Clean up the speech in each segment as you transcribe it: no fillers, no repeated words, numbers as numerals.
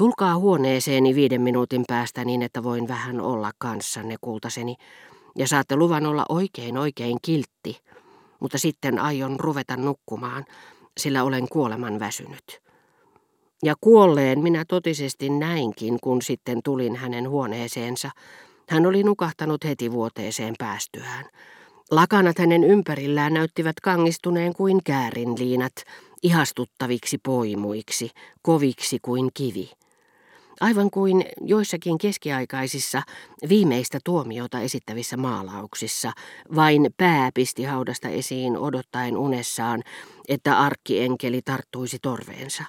Tulkaa huoneeseeni 5 minuutin päästä niin, että voin vähän olla kanssanne, kultaseni. Ja saatte luvan olla oikein kiltti. Mutta sitten aion ruveta nukkumaan, sillä olen kuoleman väsynyt. Ja kuolleen minä totisesti näinkin, kun sitten tulin hänen huoneeseensa. Hän oli nukahtanut heti vuoteeseen päästyään. Lakanat hänen ympärillään näyttivät kangistuneen kuin käärinliinat, ihastuttaviksi poimuiksi, koviksi kuin kivi. Aivan kuin joissakin keskiaikaisissa viimeistä tuomiota esittävissä maalauksissa, vain pää pisti haudasta esiin odottaen unessaan, että arkkienkeli tarttuisi torveensa.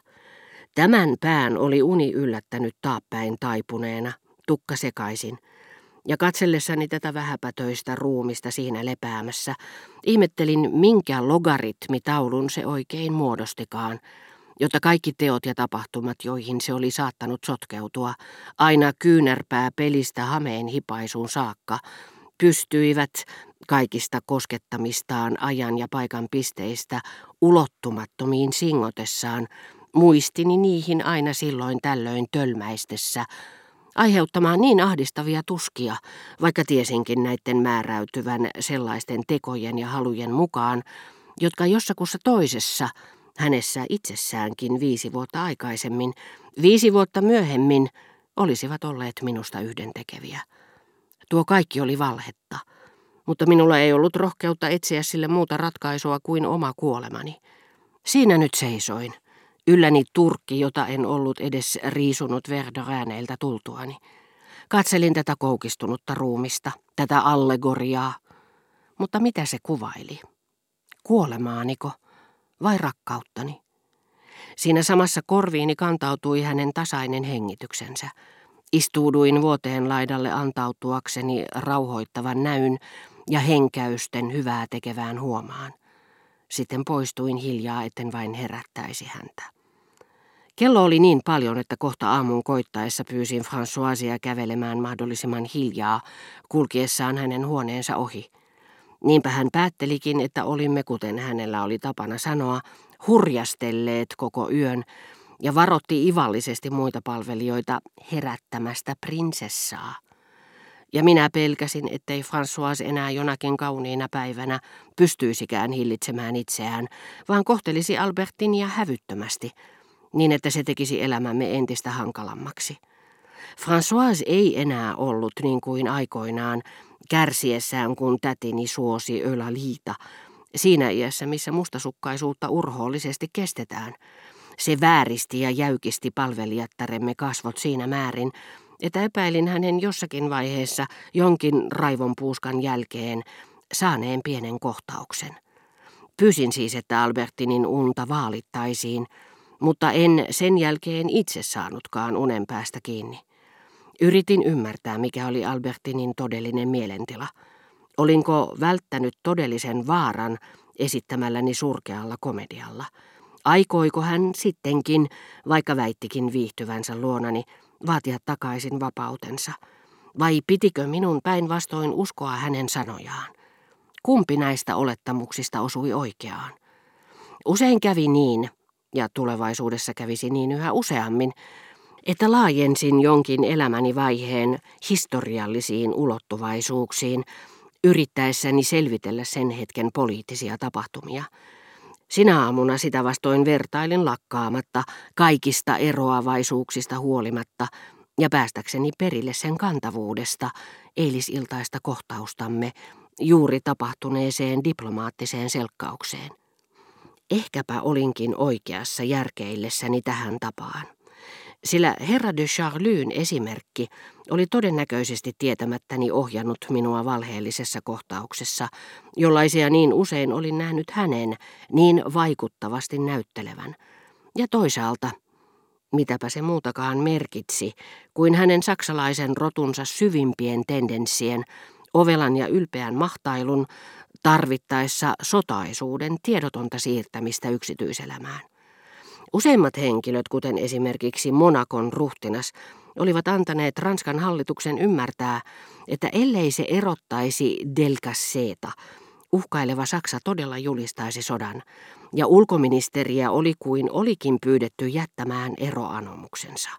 Tämän pään oli uni yllättänyt taappäin taipuneena, tukka sekaisin. Ja katsellessani tätä vähäpätöistä ruumista siinä lepäämässä, ihmettelin, minkä logaritmitaulun se oikein muodostikaan, jotta kaikki teot ja tapahtumat, joihin se oli saattanut sotkeutua, aina kyynärpää pelistä hameen hipaisuun saakka, pystyivät kaikista koskettamistaan ajan ja paikan pisteistä ulottumattomiin singotessaan, muistini niihin aina silloin tällöin tölmäistessä, aiheuttamaan niin ahdistavia tuskia, vaikka tiesinkin näiden määräytyvän sellaisten tekojen ja halujen mukaan, jotka jossakussa toisessa, hänessä itsessäänkin 5 vuotta aikaisemmin, 5 vuotta myöhemmin, olisivat olleet minusta yhdentekeviä. Tuo kaikki oli valhetta, mutta minulla ei ollut rohkeutta etsiä sille muuta ratkaisua kuin oma kuolemani. Siinä nyt seisoin. Ylläni turkki, jota en ollut edes riisunut Verdurääneiltä tultuani. Katselin tätä koukistunutta ruumista, tätä allegoriaa. Mutta mitä se kuvaili? Kuolemaaniko vai rakkauttani? Siinä samassa korviini kantautui hänen tasainen hengityksensä. Istuuduin vuoteen laidalle antautuakseni rauhoittavan näyn ja henkäysten hyvää tekevään huomaan. Sitten poistuin hiljaa, etten vain herättäisi häntä. Kello oli niin paljon, että kohta aamun koittaessa pyysin Françoisia kävelemään mahdollisimman hiljaa kulkiessaan hänen huoneensa ohi. Niinpä hän päättelikin, että olimme, kuten hänellä oli tapana sanoa, hurjastelleet koko yön ja varotti ivallisesti muita palvelijoita herättämästä prinsessaa. Ja minä pelkäsin, ettei Françoise enää jonakin kauniina päivänä pystyisikään hillitsemään itseään, vaan kohtelisi Albertinia hävyttömästi, niin että se tekisi elämämme entistä hankalammaksi. Françoise ei enää ollut niin kuin aikoinaan, kärsiessään kun tätini suosi Ölaliita, siinä iässä missä mustasukkaisuutta urhoollisesti kestetään. Se vääristi ja jäykisti palvelijattaremme kasvot siinä määrin, että epäilin hänen jossakin vaiheessa jonkin raivonpuuskan jälkeen saaneen pienen kohtauksen. Pyysin siis, että Albertinin unta vaalittaisiin, mutta en sen jälkeen itse saanutkaan unen päästä kiinni. Yritin ymmärtää, mikä oli Albertinin todellinen mielentila. Olinko välttänyt todellisen vaaran esittämälläni surkealla komedialla? Aikoiko hän sittenkin, vaikka väittikin viihtyvänsä luonani, vaatia takaisin vapautensa? Vai pitikö minun päinvastoin uskoa hänen sanojaan? Kumpi näistä olettamuksista osui oikeaan? Usein kävi niin, ja tulevaisuudessa kävisi niin yhä useammin, että laajensin jonkin elämäni vaiheen historiallisiin ulottuvaisuuksiin, yrittäessäni selvitellä sen hetken poliittisia tapahtumia. Sinä aamuna sitä vastoin vertailin lakkaamatta, kaikista eroavaisuuksista huolimatta, ja päästäkseni perille sen kantavuudesta, eilisiltaista kohtaustamme, juuri tapahtuneeseen diplomaattiseen selkkaukseen. Ehkäpä olinkin oikeassa järkeillessäni tähän tapaan, sillä herra de Charlyn esimerkki oli todennäköisesti tietämättäni ohjannut minua valheellisessa kohtauksessa, jollaisia niin usein olin nähnyt hänen niin vaikuttavasti näyttelevän. Ja toisaalta, mitäpä se muutakaan merkitsi, kuin hänen saksalaisen rotunsa syvimpien tendenssien, ovelan ja ylpeän mahtailun, tarvittaessa sotaisuuden tiedotonta siirtämistä yksityiselämään. Useimmat henkilöt, kuten esimerkiksi Monakon ruhtinas, olivat antaneet Ranskan hallituksen ymmärtää, että ellei se erottaisi Delcasseta, uhkaileva Saksa todella julistaisi sodan, ja ulkoministeriä oli kuin olikin pyydetty jättämään eroanomuksensa.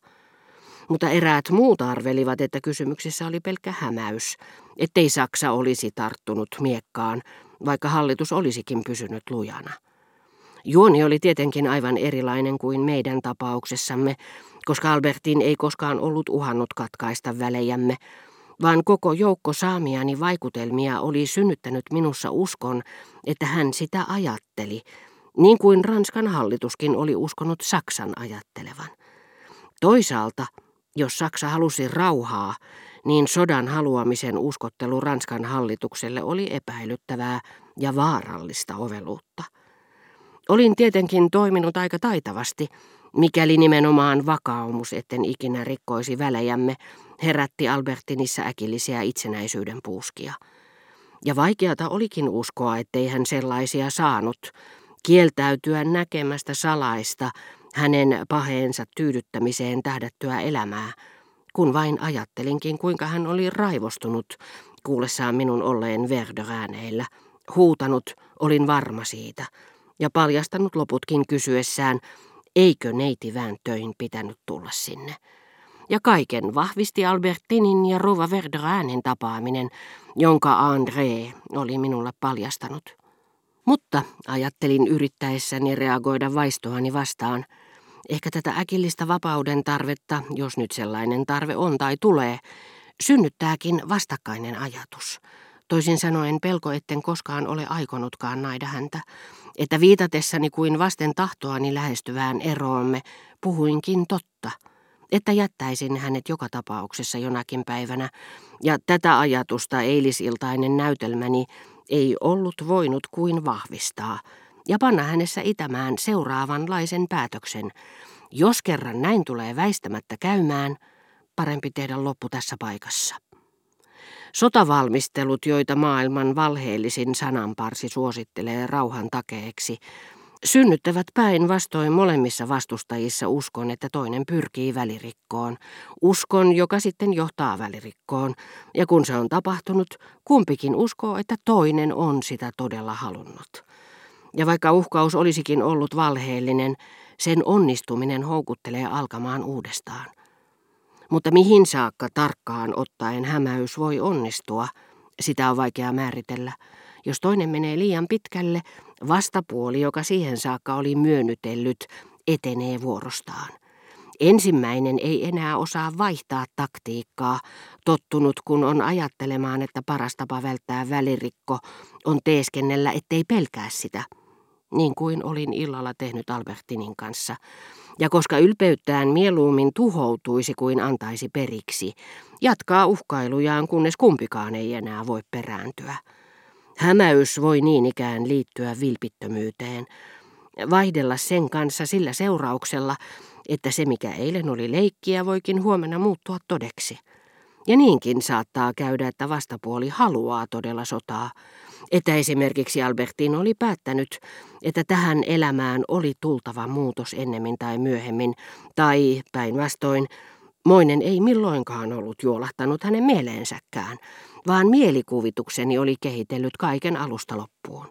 mutta eräät muut arvelivat, että kysymyksessä oli pelkkä hämäys, ettei Saksa olisi tarttunut miekkaan, vaikka hallitus olisikin pysynyt lujana. Juoni oli tietenkin aivan erilainen kuin meidän tapauksessamme, koska Albertin ei koskaan ollut uhannut katkaista välejämme, vaan koko joukko saamiani vaikutelmia oli synnyttänyt minussa uskon, että hän sitä ajatteli, niin kuin Ranskan hallituskin oli uskonut Saksan ajattelevan. Toisaalta, jos Saksa halusi rauhaa, niin sodan haluamisen uskottelu Ranskan hallitukselle oli epäilyttävää ja vaarallista oveluutta. Olin tietenkin toiminut aika taitavasti, mikäli nimenomaan vakaumus, etten ikinä rikkoisi välejämme, herätti Albertinissa äkillisiä itsenäisyyden puuskia. Ja vaikeata olikin uskoa, ettei hän sellaisia saanut, kieltäytyä näkemästä salaista, hänen paheensa tyydyttämiseen tähdättyä elämää, kun vain ajattelinkin, kuinka hän oli raivostunut, kuullessaan minun olleen Verdurääneillä. Huutanut, olin varma siitä, ja paljastanut loputkin kysyessään, eikö neiti vääntöihin pitänyt tulla sinne. Ja kaiken vahvisti Albertinin ja rouva Verduräinen tapaaminen, jonka André oli minulle paljastanut. Mutta ajattelin yrittäessäni reagoida vaistoani vastaan. Ehkä tätä äkillistä vapauden tarvetta, jos nyt sellainen tarve on tai tulee, synnyttääkin vastakkainen ajatus. Toisin sanoen pelko, etten koskaan ole aikonutkaan naida häntä, että viitatessani kuin vasten tahtoani lähestyvään eroomme puhuinkin totta, että jättäisin hänet joka tapauksessa jonakin päivänä, ja tätä ajatusta eilisiltainen näytelmäni ei ollut voinut kuin vahvistaa ja panna hänessä itämään seuraavanlaisen päätöksen. Jos kerran näin tulee väistämättä käymään, parempi tehdä loppu tässä paikassa. Sotavalmistelut, joita maailman valheellisin sananparsi suosittelee rauhan takeeksi, synnyttävät päinvastoin molemmissa vastustajissa uskon, että toinen pyrkii välirikkoon. Uskon, joka sitten johtaa välirikkoon. Ja kun se on tapahtunut, kumpikin uskoo, että toinen on sitä todella halunnut. Ja vaikka uhkaus olisikin ollut valheellinen, sen onnistuminen houkuttelee alkamaan uudestaan. Mutta mihin saakka tarkkaan ottaen hämäys voi onnistua, sitä on vaikea määritellä. Jos toinen menee liian pitkälle, vastapuoli, joka siihen saakka oli myönnytellyt, etenee vuorostaan. Ensimmäinen ei enää osaa vaihtaa taktiikkaa, tottunut kun on ajattelemaan, että paras tapa välttää välirikko on teeskennellä, ettei pelkää sitä. Niin kuin olin illalla tehnyt Albertinin kanssa, ja koska ylpeyttään mieluummin tuhoutuisi kuin antaisi periksi, jatkaa uhkailujaan, kunnes kumpikaan ei enää voi perääntyä. Hämäys voi niin ikään liittyä vilpittömyyteen, vaihdella sen kanssa sillä seurauksella, että se mikä eilen oli leikkiä voikin huomenna muuttua todeksi. Ja niinkin saattaa käydä, että vastapuoli haluaa todella sotaa, että esimerkiksi Albertin oli päättänyt, että tähän elämään oli tultava muutos ennemmin tai myöhemmin, tai päinvastoin, moinen ei milloinkaan ollut juolahtanut hänen mieleensäkään, vaan mielikuvitukseni oli kehitellyt kaiken alusta loppuun.